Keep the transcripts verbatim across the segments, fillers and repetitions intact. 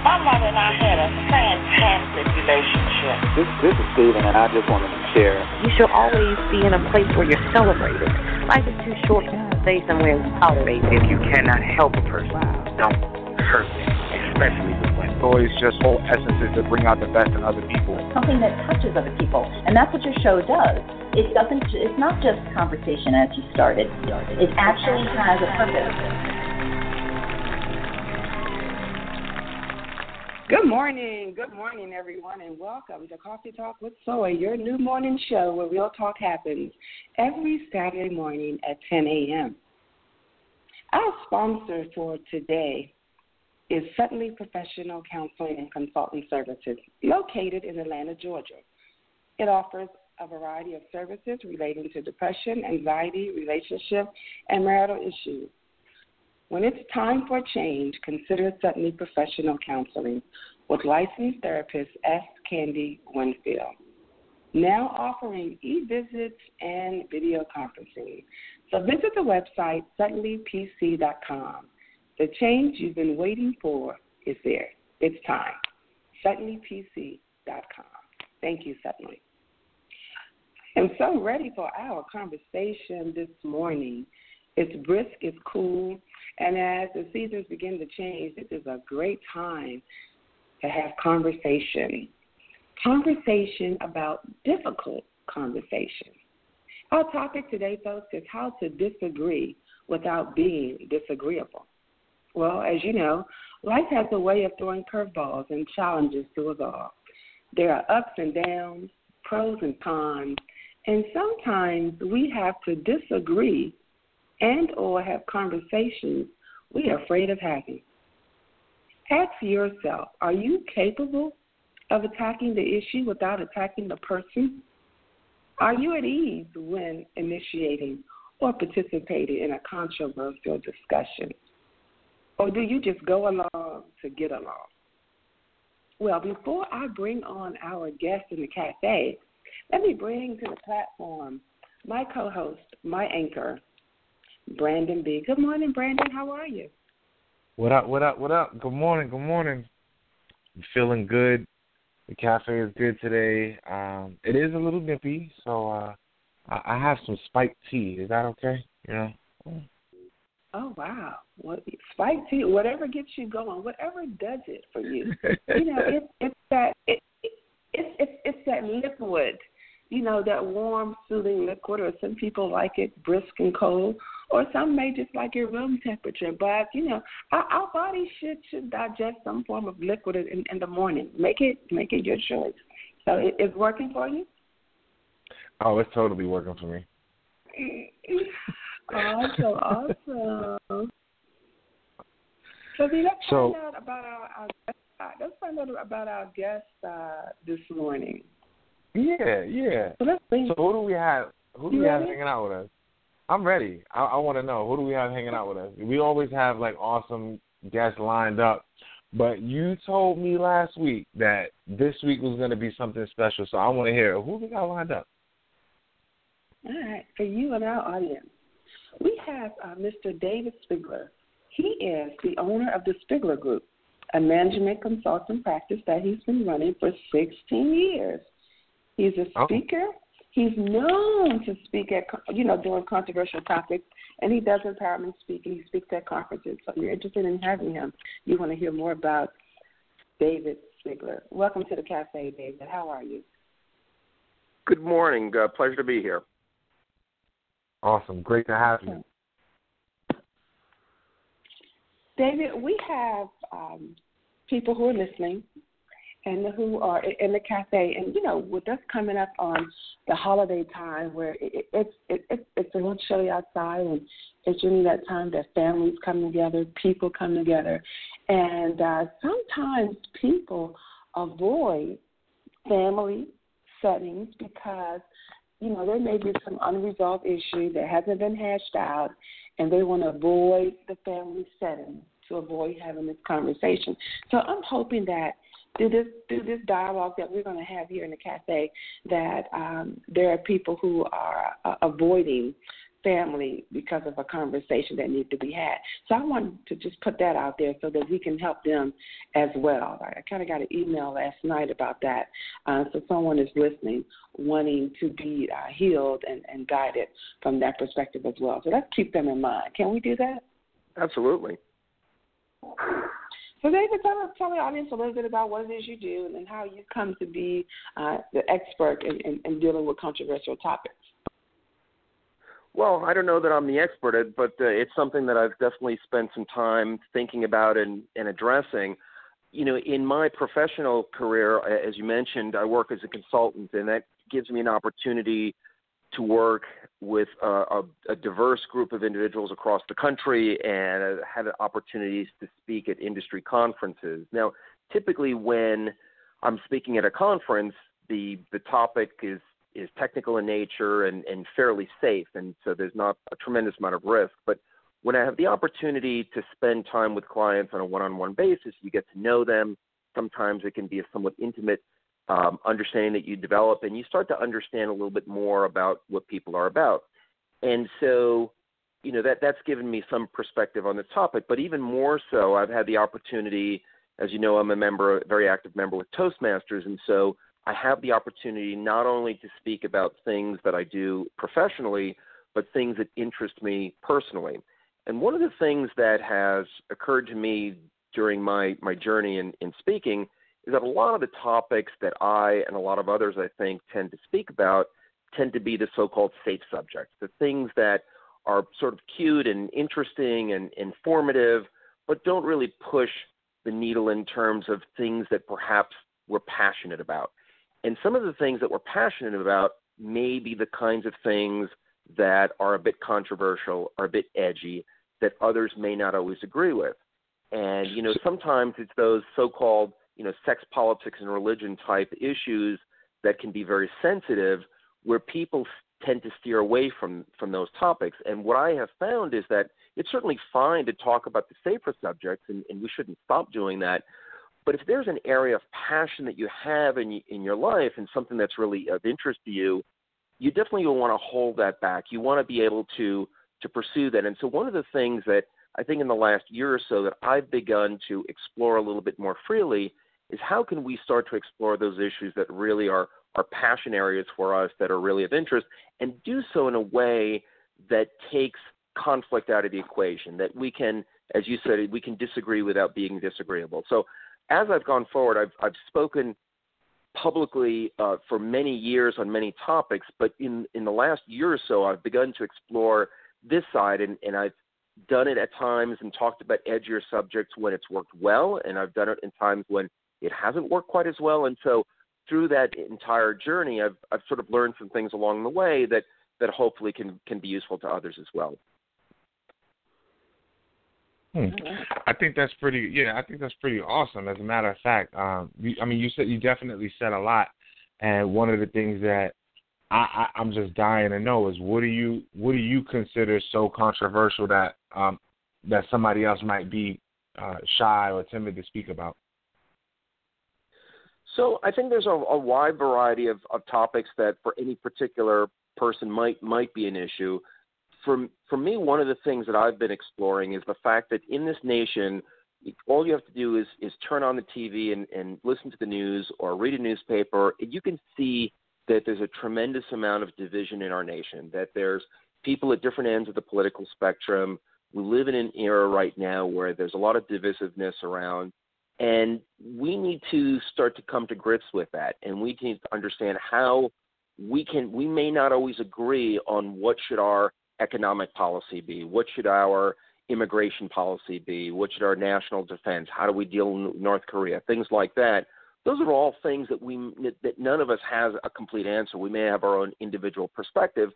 My mom and I had a fantastic relationship. This, this is Steven, and I just wanted to share. You should always be in a place where you're celebrated. Life is too short to stay somewhere and tolerate it. If you cannot help a person, don't hurt them, especially with women. It's always just whole essences that bring out the best in other people. Something that touches other people, and that's what your show does. It doesn't. It's not just conversation as you started. It actually has a purpose. Good morning, good morning, everyone, and welcome to Coffee Talk with Soy, your new morning show where real talk happens every Saturday morning at ten a.m. Our sponsor for today is Suddenly Professional Counseling and Consulting Services, located in Atlanta, Georgia. It offers a variety of services relating to depression, anxiety, relationship, and marital issues. When it's time for change, consider Suddenly Professional Counseling with licensed therapist S. Candy Gwynfield. Now offering e-visits and video conferencing. So visit the website suddenly p c dot com. The change you've been waiting for is there. It's time. suddenly p c dot com. Thank you, Suddenly. I'm so ready for our conversation this morning. It's brisk, it's cool, and as the seasons begin to change, this is a great time to have conversation. Conversation about difficult conversation. Our topic today, folks, is how to disagree without being disagreeable. Well, as you know, life has a way of throwing curveballs and challenges to us all. There are ups and downs, pros and cons, and sometimes we have to disagree and or have conversations we are afraid of having. Ask yourself, are you capable of attacking the issue without attacking the person? Are you at ease when initiating or participating in a controversial discussion? Or do you just go along to get along? Well, before I bring on our guest in the cafe, let me bring to the platform my co-host, my anchor, Brandon B. Good morning, Brandon. How are you? What up, what up, what up? Good morning, good morning. I'm feeling good. The cafe is good today. Um, it is a little nippy, so uh, I have some spiked tea. Is that okay? You know? Oh, wow. What, spiked tea, whatever gets you going, whatever does it for you. You know, it, it's, that, it, it, it, it, it's that liquid, you know, that warm, soothing liquid, or some people like it brisk and cold. Or some may just like your room temperature. But, you know, our, our body should, should digest some form of liquid in, in the morning. Make it make it your choice. So it, it's working for you? Oh, it's totally working for me. Awesome, awesome. So see, let's so, find out about our, our guest, uh, let's find out about our guest uh, this morning. Yeah, yeah. So, let's so who do we have? Who do you we have hanging out with us? I'm ready. I, I want to know, who do we have hanging out with us? We always have, like, awesome guests lined up. But you told me last week that this week was going to be something special, so I want to hear, who do we got lined up? All right. For you and our audience, we have uh, Mister David Shpigler. He is the owner of the Shpigler Group, a management consulting practice that he's been running for sixteen years. He's a speaker. Oh. He's known to speak at, you know, doing controversial topics, and he does empowerment speaking. He speaks at conferences. So if you're interested in having him, you want to hear more about David Shpigler. Welcome to the cafe, David. How are you? Good morning. Uh, pleasure to be here. Awesome. Great to have you. David, we have um, people who are listening and who are in the cafe. And, you know, with us coming up on the holiday time where it, it, it, it, it's a little chilly outside and it's really that time that families come together, people come together. And uh, sometimes people avoid family settings because, you know, there may be some unresolved issue that hasn't been hashed out, and they want to avoid the family setting to avoid having this conversation. So I'm hoping that through this through this dialogue that we're going to have here in the cafe, that um, there are people who are uh, avoiding family because of a conversation that needs to be had. So I wanted to just put that out there so that we can help them as well. I kind of got an email last night about that. Uh, so someone is listening, wanting to be uh, healed and, and guided from that perspective as well. So let's keep them in mind. Can we do that? Absolutely. So David, tell, tell the audience a little bit about what it is you do and, and how you come to be uh, the expert in, in, in dealing with controversial topics. Well, I don't know that I'm the expert at, but uh, it's something that I've definitely spent some time thinking about and, and addressing. You know, in my professional career, as you mentioned, I work as a consultant, and that gives me an opportunity to work with a, a, a diverse group of individuals across the country, and I had opportunities to speak at industry conferences. Now, typically when I'm speaking at a conference, the, the topic is is technical in nature and, and fairly safe, and so there's not a tremendous amount of risk. But when I have the opportunity to spend time with clients on a one-on-one basis, you get to know them. Sometimes it can be a somewhat intimate um, understanding that you develop, and you start to understand a little bit more about what people are about. And so, you know, that that's given me some perspective on the topic. But even more so, I've had the opportunity, as you know, I'm a member, a very active member with Toastmasters, and so I have the opportunity not only to speak about things that I do professionally, but things that interest me personally. And one of the things that has occurred to me during my, my journey in, in speaking is that a lot of the topics that I and a lot of others, I think, tend to speak about tend to be the so-called safe subjects, the things that are sort of cute and interesting and informative, but don't really push the needle in terms of things that perhaps we're passionate about. And some of the things that we're passionate about may be the kinds of things that are a bit controversial, are a bit edgy, that others may not always agree with. And, you know, sometimes it's those so-called, you know, sex, politics, and religion type issues that can be very sensitive, where people tend to steer away from, from those topics. And what I have found is that it's certainly fine to talk about the safer subjects, and, and we shouldn't stop doing that. But if there's an area of passion that you have in in your life and something that's really of interest to you, you definitely will want to hold that back. You want to be able to to pursue that. And so one of the things that I think in the last year or so that I've begun to explore a little bit more freely is how can we start to explore those issues that really are, are passion areas for us that are really of interest, and do so in a way that takes conflict out of the equation, that we can, as you said, we can disagree without being disagreeable. So as I've gone forward, I've, I've spoken publicly uh, for many years on many topics, but in, in the last year or so, I've begun to explore this side, and, and I've done it at times and talked about edgier subjects when it's worked well, and I've done it in times when it hasn't worked quite as well. And so through that entire journey, I've, I've sort of learned some things along the way that, that hopefully can, can be useful to others as well. Hmm. I think that's pretty. Yeah, I think that's pretty awesome. As a matter of fact, um, you, I mean, you said you definitely said a lot, and one of the things that I, I, I'm just dying to know is what do you what do you consider so controversial that um, that somebody else might be uh, shy or timid to speak about? So I think there's a, a wide variety of, of topics that for any particular person might might be an issue. For, for me, one of the things that I've been exploring is the fact that in this nation, all you have to do is, is turn on the T V and, and listen to the news or read a newspaper, and you can see that there's a tremendous amount of division in our nation, that there's people at different ends of the political spectrum. We live in an era right now where there's a lot of divisiveness around, and we need to start to come to grips with that, and we need to understand how we can – we may not always agree on what should our economic policy be? What should our immigration policy be? What should our national defense? How do we deal with North Korea? Things like that. Those are all things that we that none of us has a complete answer. We may have our own individual perspective,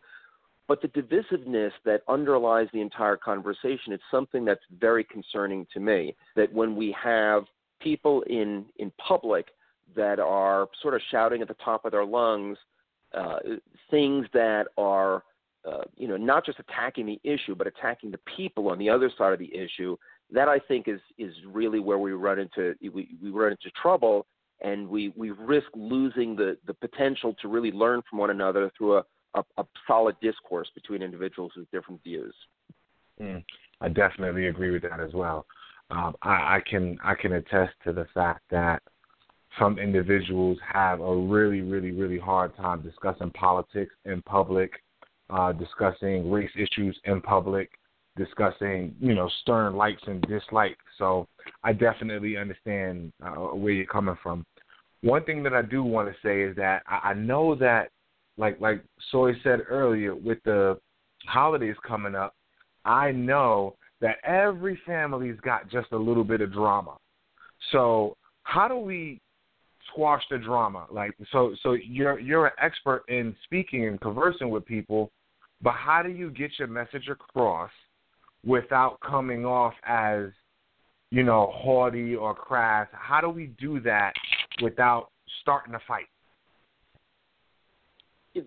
But the divisiveness that underlies the entire conversation is something that's very concerning to me, that when we have people in, in public that are sort of shouting at the top of their lungs uh, things that are, uh, you know, not just attacking the issue, but attacking the people on the other side of the issue, that I think is, is really where we run into we, we run into trouble, and we, we risk losing the, the potential to really learn from one another through a, a, a solid discourse between individuals with different views. Mm, I definitely agree with that as well. Um, I, I can I can attest to the fact that some individuals have a really, really, really hard time discussing politics in public, uh, discussing race issues in public, discussing, you know, stern likes and dislikes. So I definitely understand uh, where you're coming from. One thing that I do want to say is that I, I know that, like like Soy said earlier, with the holidays coming up, I know that every family's got just a little bit of drama. So how do we squash the drama? Like, so, so you're you're an expert in speaking and conversing with people, but how do you get your message across without coming off as, you know, haughty or crass? How do we do that without starting a fight?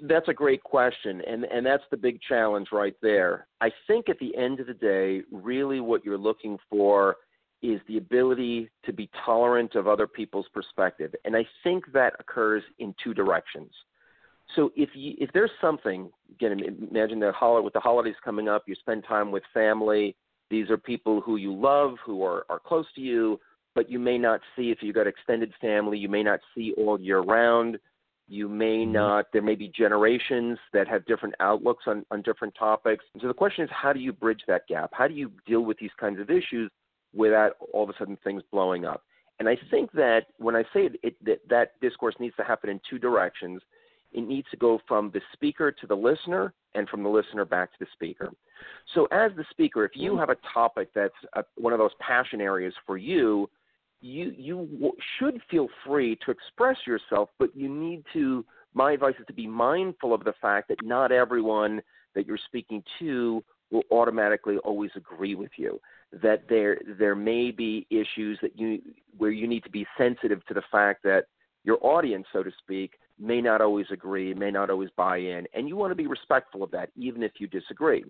That's a great question, and, and that's the big challenge right there. I think at the end of the day, really what you're looking for is the ability to be tolerant of other people's perspective, and I think that occurs in two directions. So if you, if there's something, again, imagine the holiday, with the holidays coming up, you spend time with family. These are people who you love, who are, are close to you, but you may not see, if you've got extended family, you may not see all year round. You may not, there may be generations that have different outlooks on, on different topics. And so the question is, how do you bridge that gap? How do you deal with these kinds of issues without all of a sudden things blowing up? And I think that when I say it, it, that, that discourse needs to happen in two directions. It needs to go from the speaker to the listener, and from the listener back to the speaker. So as the speaker, if you have a topic that's a, one of those passion areas for you, you you w- should feel free to express yourself, but you need to, my advice is to be mindful of the fact that not everyone that you're speaking to will automatically always agree with you, that there there may be issues that you where you need to be sensitive to the fact that your audience, so to speak, may not always agree, may not always buy in, and you want to be respectful of that, even if you disagree.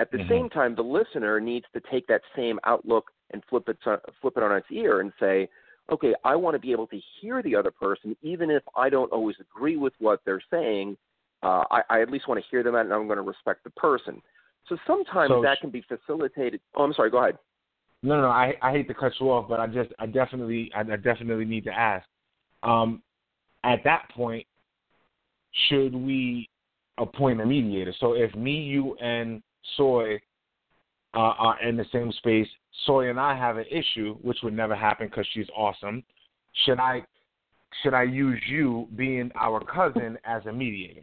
At the mm-hmm. same time, the listener needs to take that same outlook and flip it, flip it on its ear and say, okay, I want to be able to hear the other person, even if I don't always agree with what they're saying. Uh, I, I at least want to hear them out, and I'm going to respect the person. So sometimes so, that can be facilitated. Oh, I'm sorry. Go ahead. No, no, no I, I hate to cut you off, but I just, I definitely, I, I definitely need to ask. Um, At that point, should we appoint a mediator? So if me, you, and Soy uh, are in the same space, Soy and I have an issue, which would never happen because she's awesome. Should I should I use you, being our cousin, as a mediator?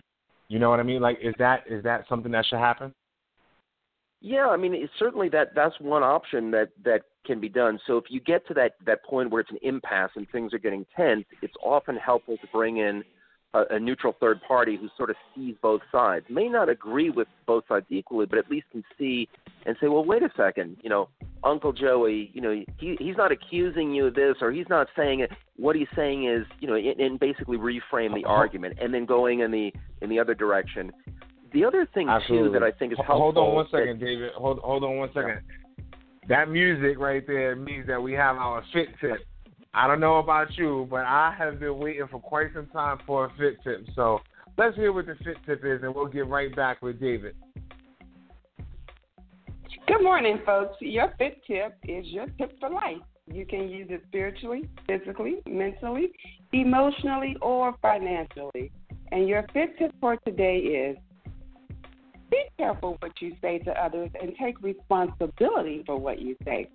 You know what I mean? Like, is that is that something that should happen? Yeah, I mean, it's certainly that that's one option that, that can be done. So if you get to that, that point where it's an impasse and things are getting tense, it's often helpful to bring in a, a neutral third party who sort of sees both sides, may not agree with both sides equally, but at least can see and say, well, wait a second, you know, Uncle Joey, you know, he he's not accusing you of this, or he's not saying it. What he's saying is, you know, and, and basically reframe the argument, and then going in the in the other direction. The other thing, Absolutely. too, that I think is helpful... Hold on one second, that, David. Hold hold on one second. Yeah. That music right there means that we have our fit tip. I don't know about you, but I have been waiting for quite some time for a fit tip. So let's hear what the fit tip is, and we'll get right back with David. Good morning, folks. Your fit tip is your tip for life. You can use it spiritually, physically, mentally, emotionally, or financially. And your fit tip for today is: be careful what you say to others and take responsibility for what you say.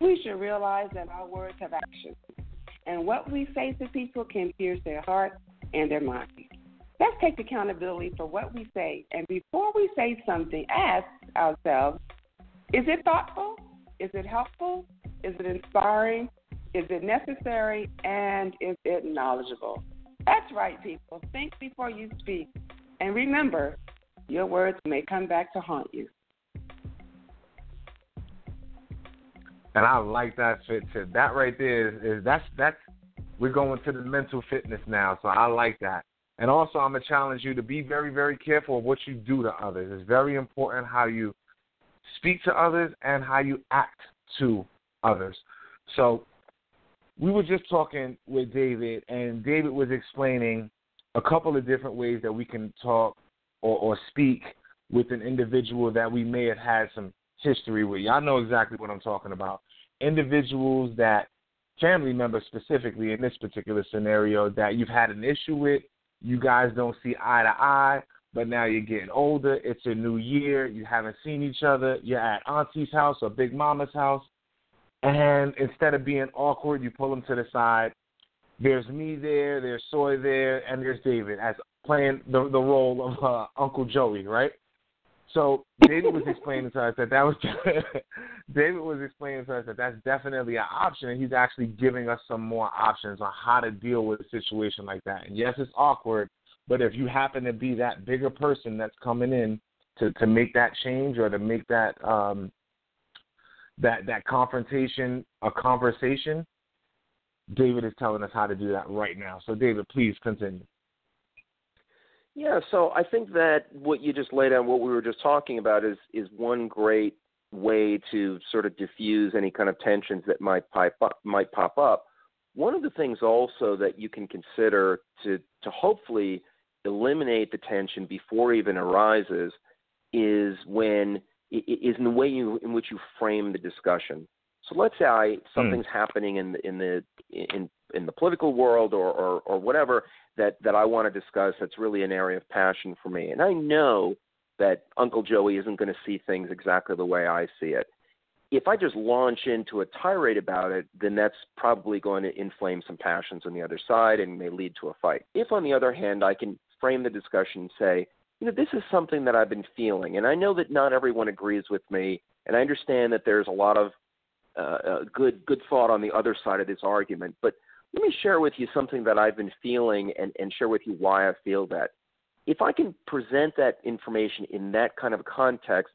We should realize that our words have action, and what we say to people can pierce their heart and their mind. Let's take accountability for what we say, and before we say something, ask ourselves, is it thoughtful? Is it helpful? Is it inspiring? Is it necessary? And is it knowledgeable? That's right, people. Think before you speak. And remember, your words may come back to haunt you. And I like that shit too. That right there is, is that's that's we're going to the mental fitness now. So I like that. And also, I'm gonna challenge you to be very, very careful of what you do to others. It's very important how you speak to others and how you act to others. So we were just talking with David, and David was explaining a couple of different ways that we can talk or, or speak with an individual that we may have had some history with. Y'all know exactly what I'm talking about. Individuals that, family members specifically in this particular scenario, that you've had an issue with, you guys don't see eye to eye, but now you're getting older, it's a new year, you haven't seen each other, you're at auntie's house or big mama's house, and instead of being awkward, you pull them to the side. There's me there, there's Soy there, and there's David as playing the, the role of uh, Uncle Joey, right? So David was explaining to us that that was David was explaining to us that that's definitely an option, and he's actually giving us some more options on how to deal with a situation like that. And yes, it's awkward, but if you happen to be that bigger person that's coming in to, to make that change or to make that um, that that confrontation a conversation, David is telling us how to do that right now. So David, please continue. Yeah, so I think that what you just laid out, what we were just talking about, is is one great way to sort of diffuse any kind of tensions that might pop up. Might pop up. One of the things also that you can consider to to hopefully eliminate the tension before it even arises is when is in the way you in which you frame the discussion. So let's say something's mm. happening in the in the in in the political world or, or, or whatever that, that I want to discuss that's really an area of passion for me. And I know that Uncle Joey isn't going to see things exactly the way I see it. If I just launch into a tirade about it, then that's probably going to inflame some passions on the other side and may lead to a fight. If, on the other hand, I can frame the discussion and say, you know, this is something that I've been feeling, and I know that not everyone agrees with me, and I understand that there's a lot of Uh, uh, good good thought on the other side of this argument, but let me share with you something that I've been feeling and, and share with you why I feel that. If I can present that information in that kind of context,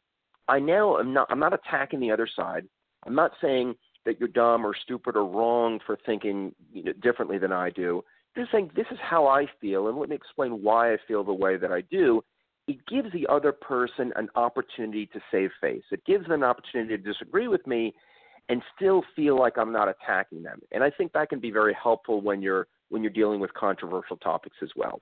I now am not, I'm not attacking the other side. I'm not saying that you're dumb or stupid or wrong for thinking, you know, differently than I do. I'm just saying this is how I feel, and let me explain why I feel the way that I do. It gives the other person an opportunity to save face. It gives them an opportunity to disagree with me and still feel like I'm not attacking them. And I think that can be very helpful when you're when you're dealing with controversial topics as well.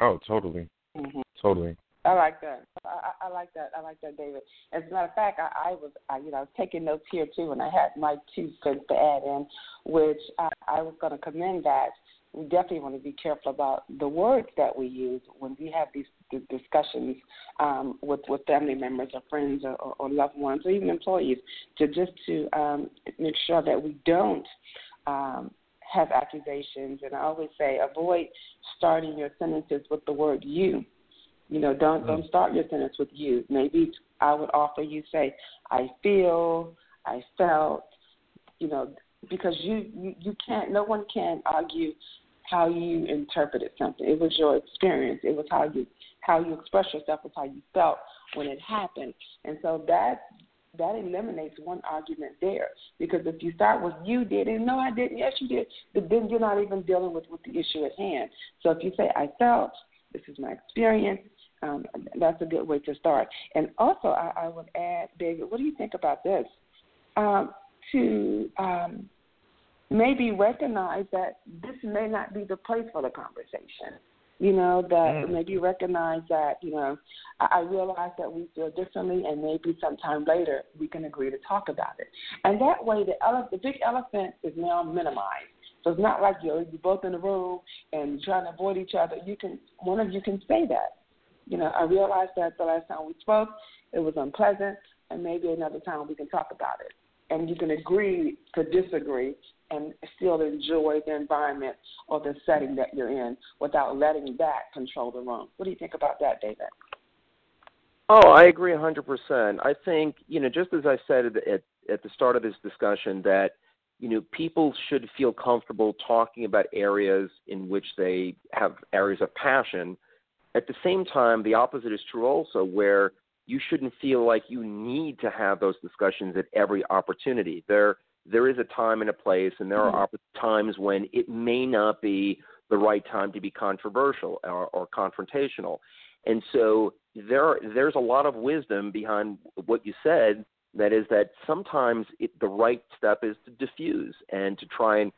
Oh, totally. Mm-hmm. Totally. I like that. I, I like that. I like that, David. As a matter of fact, I, I was I, you know I was taking notes here too, and I had my two cents to add in, which I, I was going to commend that. We definitely want to be careful about the words that we use when we have these discussions um, with, with family members or friends or, or loved ones or even employees, to just to um, make sure that we don't um, have accusations. And I always say avoid starting your sentences with the word you. You know, don't, mm-hmm. don't start your sentence with you. Maybe I would offer you, say, I feel, I felt, you know, because you, you, you can't, no one can argue how you interpreted something. It was your experience. It was how you how you expressed yourself. It was how you felt when it happened. And so that that eliminates one argument there. Because if you start with you did, and no, I didn't, yes, you did, but then you're not even dealing with, with the issue at hand. So if you say, I felt, this is my experience, um, that's a good way to start. And also, I, I would add, David, what do you think about this? Um, to... Um, maybe recognize that this may not be the place for the conversation. You know, that mm. maybe recognize that, you know, I, I realize that we feel differently, and maybe sometime later we can agree to talk about it. And that way the ele- the big elephant is now minimized. So it's not like you're, you're both in the room and trying to avoid each other. You can, one of you can say that. You know, I realized that the last time we spoke, it was unpleasant, and maybe another time we can talk about it. And you can agree to disagree and still enjoy the environment or the setting that you're in without letting that control the room. What do you think about that, David? Oh, I agree one hundred percent. I think, you know, just as I said at, at, at the start of this discussion that, you know, people should feel comfortable talking about areas in which they have areas of passion. At the same time, the opposite is true also, where you shouldn't feel like you need to have those discussions at every opportunity. There, there is a time and a place, and there are mm-hmm. times when it may not be the right time to be controversial or, or confrontational. And so there, there's a lot of wisdom behind what you said, that is that sometimes it, the right step is to diffuse and to try and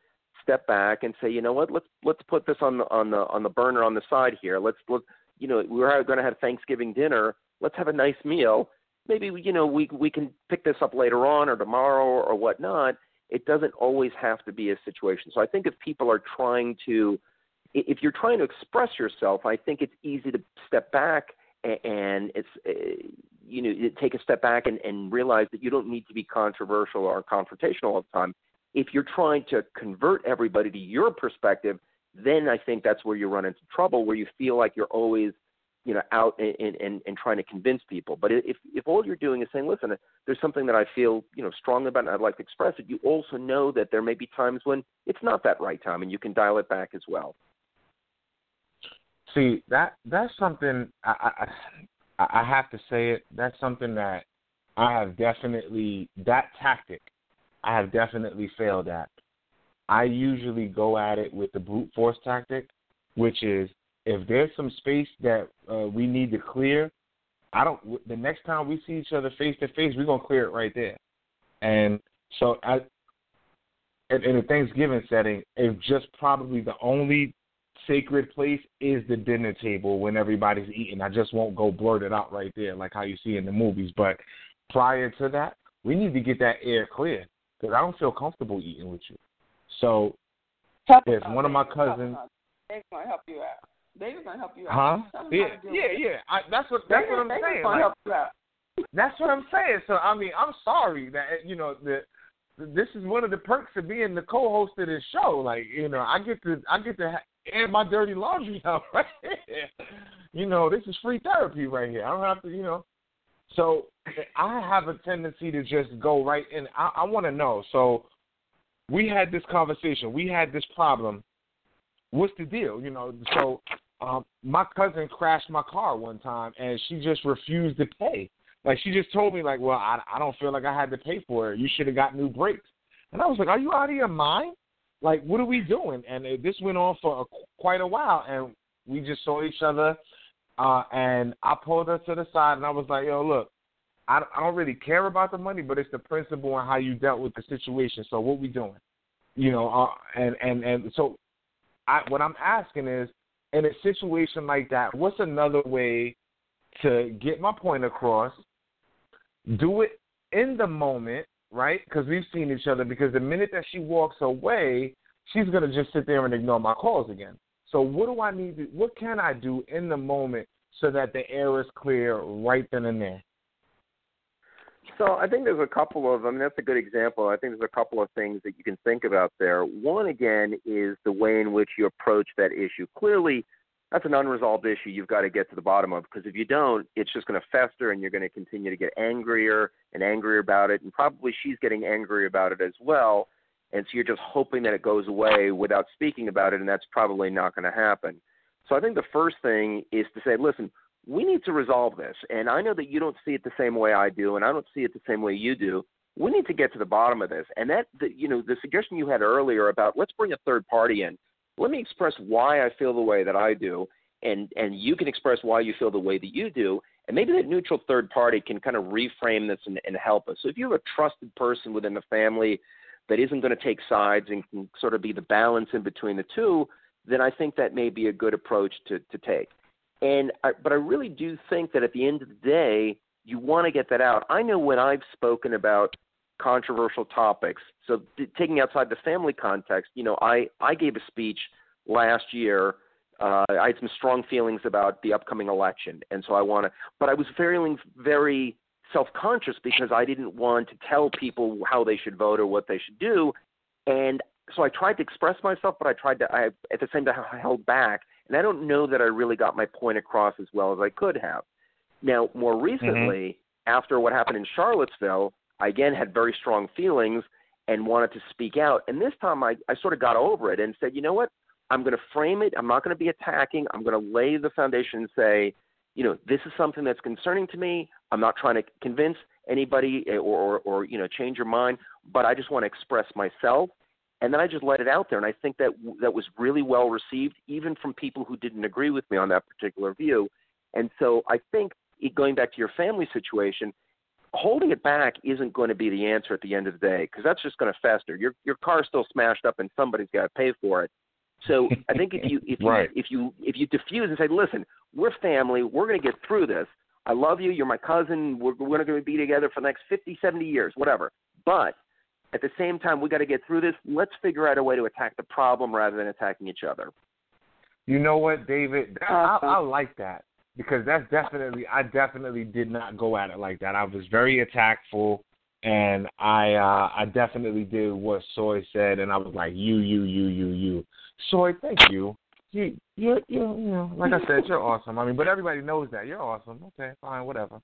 step back and say, you know what, let's let's put this on the on the on the burner on the side here. Let's look, you know, we're going to have Thanksgiving dinner. Let's have a nice meal. Maybe, you know, we we can pick this up later on or tomorrow or whatnot. It doesn't always have to be a situation. So I think if people are trying to, if you're trying to express yourself, I think it's easy to step back and it's, you know, take a step back and, and realize that you don't need to be controversial or confrontational all the time. If you're trying to convert everybody to your perspective, then I think that's where you run into trouble, where you feel like you're always, you know, out and, and, and trying to convince people. But if, if all you're doing is saying, listen, there's something that I feel, you know, strong about and I'd like to express it, you also know that there may be times when it's not that right time and you can dial it back as well. See, that that's something I, I, I have to say it. That's something that I have definitely, that tactic, I have definitely failed at. I usually go at it with the brute force tactic, which is if there's some space that uh, we need to clear, I don't. The next time we see each other face to face, we're gonna clear it right there. And so, I in, in a Thanksgiving setting, it's just probably the only sacred place is the dinner table when everybody's eating. I just won't go blurt it out right there like how you see in the movies. But prior to that, we need to get that air clear because I don't feel comfortable eating with you. So there's one of my cousins. They're gonna help you out. They're gonna help you out. Huh? Yeah, yeah, yeah. I, that's what that's what I'm saying. Like, that's what I'm saying. So I mean, I'm sorry that you know the. This is one of the perks of being the co-host of this show. Like, you know, I get to I get to air my dirty laundry out right here. You know, this is free therapy right here. I don't have to, you know. So I have a tendency to just go right in. I, I want to know. So we had this conversation. We had this problem. What's the deal? You know, so um, my cousin crashed my car one time, and she just refused to pay. Like, she just told me, like, well, I, I don't feel like I had to pay for it. You should have got new brakes. And I was like, are you out of your mind? Like, what are we doing? And it, this went on for a, quite a while, and we just saw each other. Uh, and I pulled her to the side, and I was like, yo, look, I, I don't really care about the money, but it's the principle and how you dealt with the situation. So what we doing? You know, uh, and, and, and so I, what I'm asking is, in a situation like that, what's another way to get my point across? Do it in the moment, right? Because we've seen each other. Because the minute that she walks away, she's going to just sit there and ignore my calls again. So what do I need to, what can I do in the moment so that the air is clear right then and there? So I think there's a couple of, I mean, that's a good example. I think there's a couple of things that you can think about there. One, again, is the way in which you approach that issue. Clearly, that's an unresolved issue you've got to get to the bottom of, because if you don't, it's just going to fester and you're going to continue to get angrier and angrier about it, and probably she's getting angry about it as well, and so you're just hoping that it goes away without speaking about it, and that's probably not going to happen. So I think the first thing is to say, listen, we need to resolve this, and I know that you don't see it the same way I do, and I don't see it the same way you do. We need to get to the bottom of this, and that, the, you know, the suggestion you had earlier about let's bring a third party in. Let me express why I feel the way that I do, and, and you can express why you feel the way that you do, and maybe that neutral third party can kind of reframe this and, and help us. So if you have a trusted person within the family that isn't going to take sides and can sort of be the balance in between the two, then I think that may be a good approach to, to take. And I, but I really do think that at the end of the day, you want to get that out. I know when I've spoken about controversial topics, so th- taking outside the family context, you know, I, I gave a speech last year. Uh, I had some strong feelings about the upcoming election, and so I want to – but I was feeling very self-conscious because I didn't want to tell people how they should vote or what they should do. And so I tried to express myself, but I tried to – I at the same time I held back, and I don't know that I really got my point across as well as I could have. Now, more recently, mm-hmm. after what happened in Charlottesville, I, again, had very strong feelings and wanted to speak out. And this time I, I sort of got over it and said, you know what, I'm going to frame it. I'm not going to be attacking. I'm going to lay the foundation and say, you know, this is something that's concerning to me. I'm not trying to convince anybody or, or, or you know, change your mind, but I just want to express myself. And then I just let it out there. And I think that that was really well received, even from people who didn't agree with me on that particular view. And so I think going back to your family situation, holding it back isn't going to be the answer at the end of the day, because that's just going to fester. Your your car's still smashed up and somebody's got to pay for it. So I think if you if right. you if you if you diffuse and say, listen, we're family, we're going to get through this. I love you. You're my cousin. We're, we're going to be together for the next fifty, seventy years, whatever. But at the same time, we got to get through this. Let's figure out a way to attack the problem rather than attacking each other. You know what, David? I, I like that, because that's definitely I definitely did not go at it like that. I was very attackful, and I uh, I definitely did what Soy said, and I was like, you, you, you, you, you. Soy, thank you. You, you, you, you know, like I said, you're awesome. I mean, but everybody knows that. You're awesome. Okay, fine, whatever.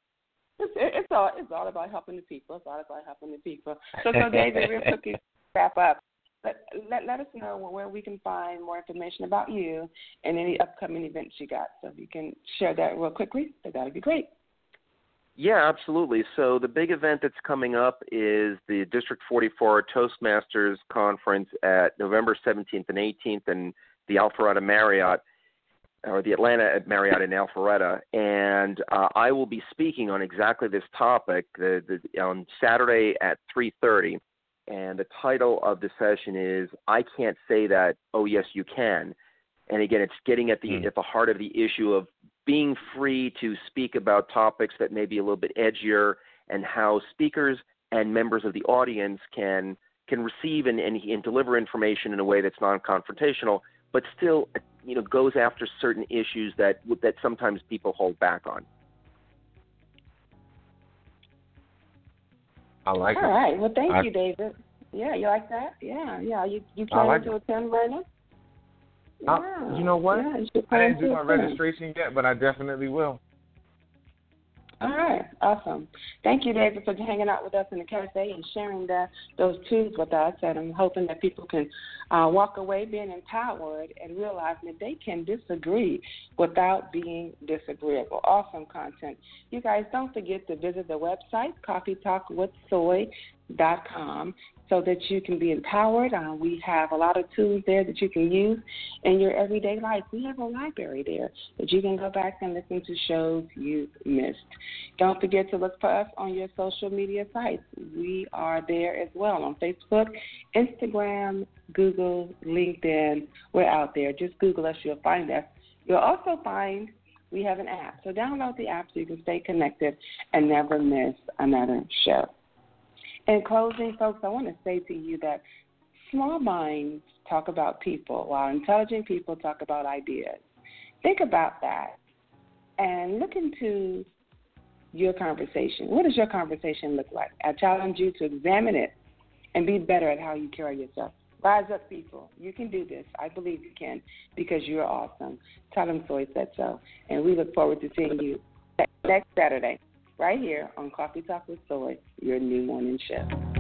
It's, it's all it's all about helping the people. It's all about helping the people. So, so David, real quick, wrap up. Let, let let us know where we can find more information about you and any upcoming events you got. So if you can share that real quickly, that would be great. Yeah, absolutely. So the big event that's coming up is the District forty-four Toastmasters Conference at November seventeenth and eighteenth, and the Alpharetta Marriott, or the Atlanta Marriott in Alpharetta, and uh, I will be speaking on exactly this topic the, the, on Saturday at three thirty, and the title of the session is "I Can't Say That, Oh Yes You Can," and again, it's getting at the mm. at the heart of the issue of being free to speak about topics that may be a little bit edgier, and how speakers and members of the audience can can receive and, and, and deliver information in a way that's non-confrontational, but still, you know, goes after certain issues that that sometimes people hold back on. I like All it. All right. Well, thank I, you, David. Yeah, you like that? Yeah, yeah. You you planning like to it. attend right now? Yeah. I, you know what? Yeah, you I didn't do my attend. registration yet, but I definitely will. All right. Awesome. Thank you, David, for hanging out with us in the cafe and sharing the, those truths with us. And I'm hoping that people can uh, walk away being empowered and realizing that they can disagree without being disagreeable. Awesome content. You guys, don't forget to visit the website, coffee talk with soy dot com, so that you can be empowered. Uh, we have a lot of tools there that you can use in your everyday life. We have a library there that you can go back and listen to shows you missed. Don't forget to look for us on your social media sites. We are there as well on Facebook, Instagram, Google, LinkedIn. We're out there. Just Google us. You'll find us. You'll also find we have an app. So download the app so you can stay connected and never miss another show. In closing, folks, I want to say to you that small minds talk about people, while intelligent people talk about ideas. Think about that and look into your conversation. What does your conversation look like? I challenge you to examine it and be better at how you carry yourself. Rise up, people. You can do this. I believe you can, because you're awesome. Tatum Sawyer said so. And we look forward to seeing you next Saturday, right here on Coffee Talk with Soy, your new morning show.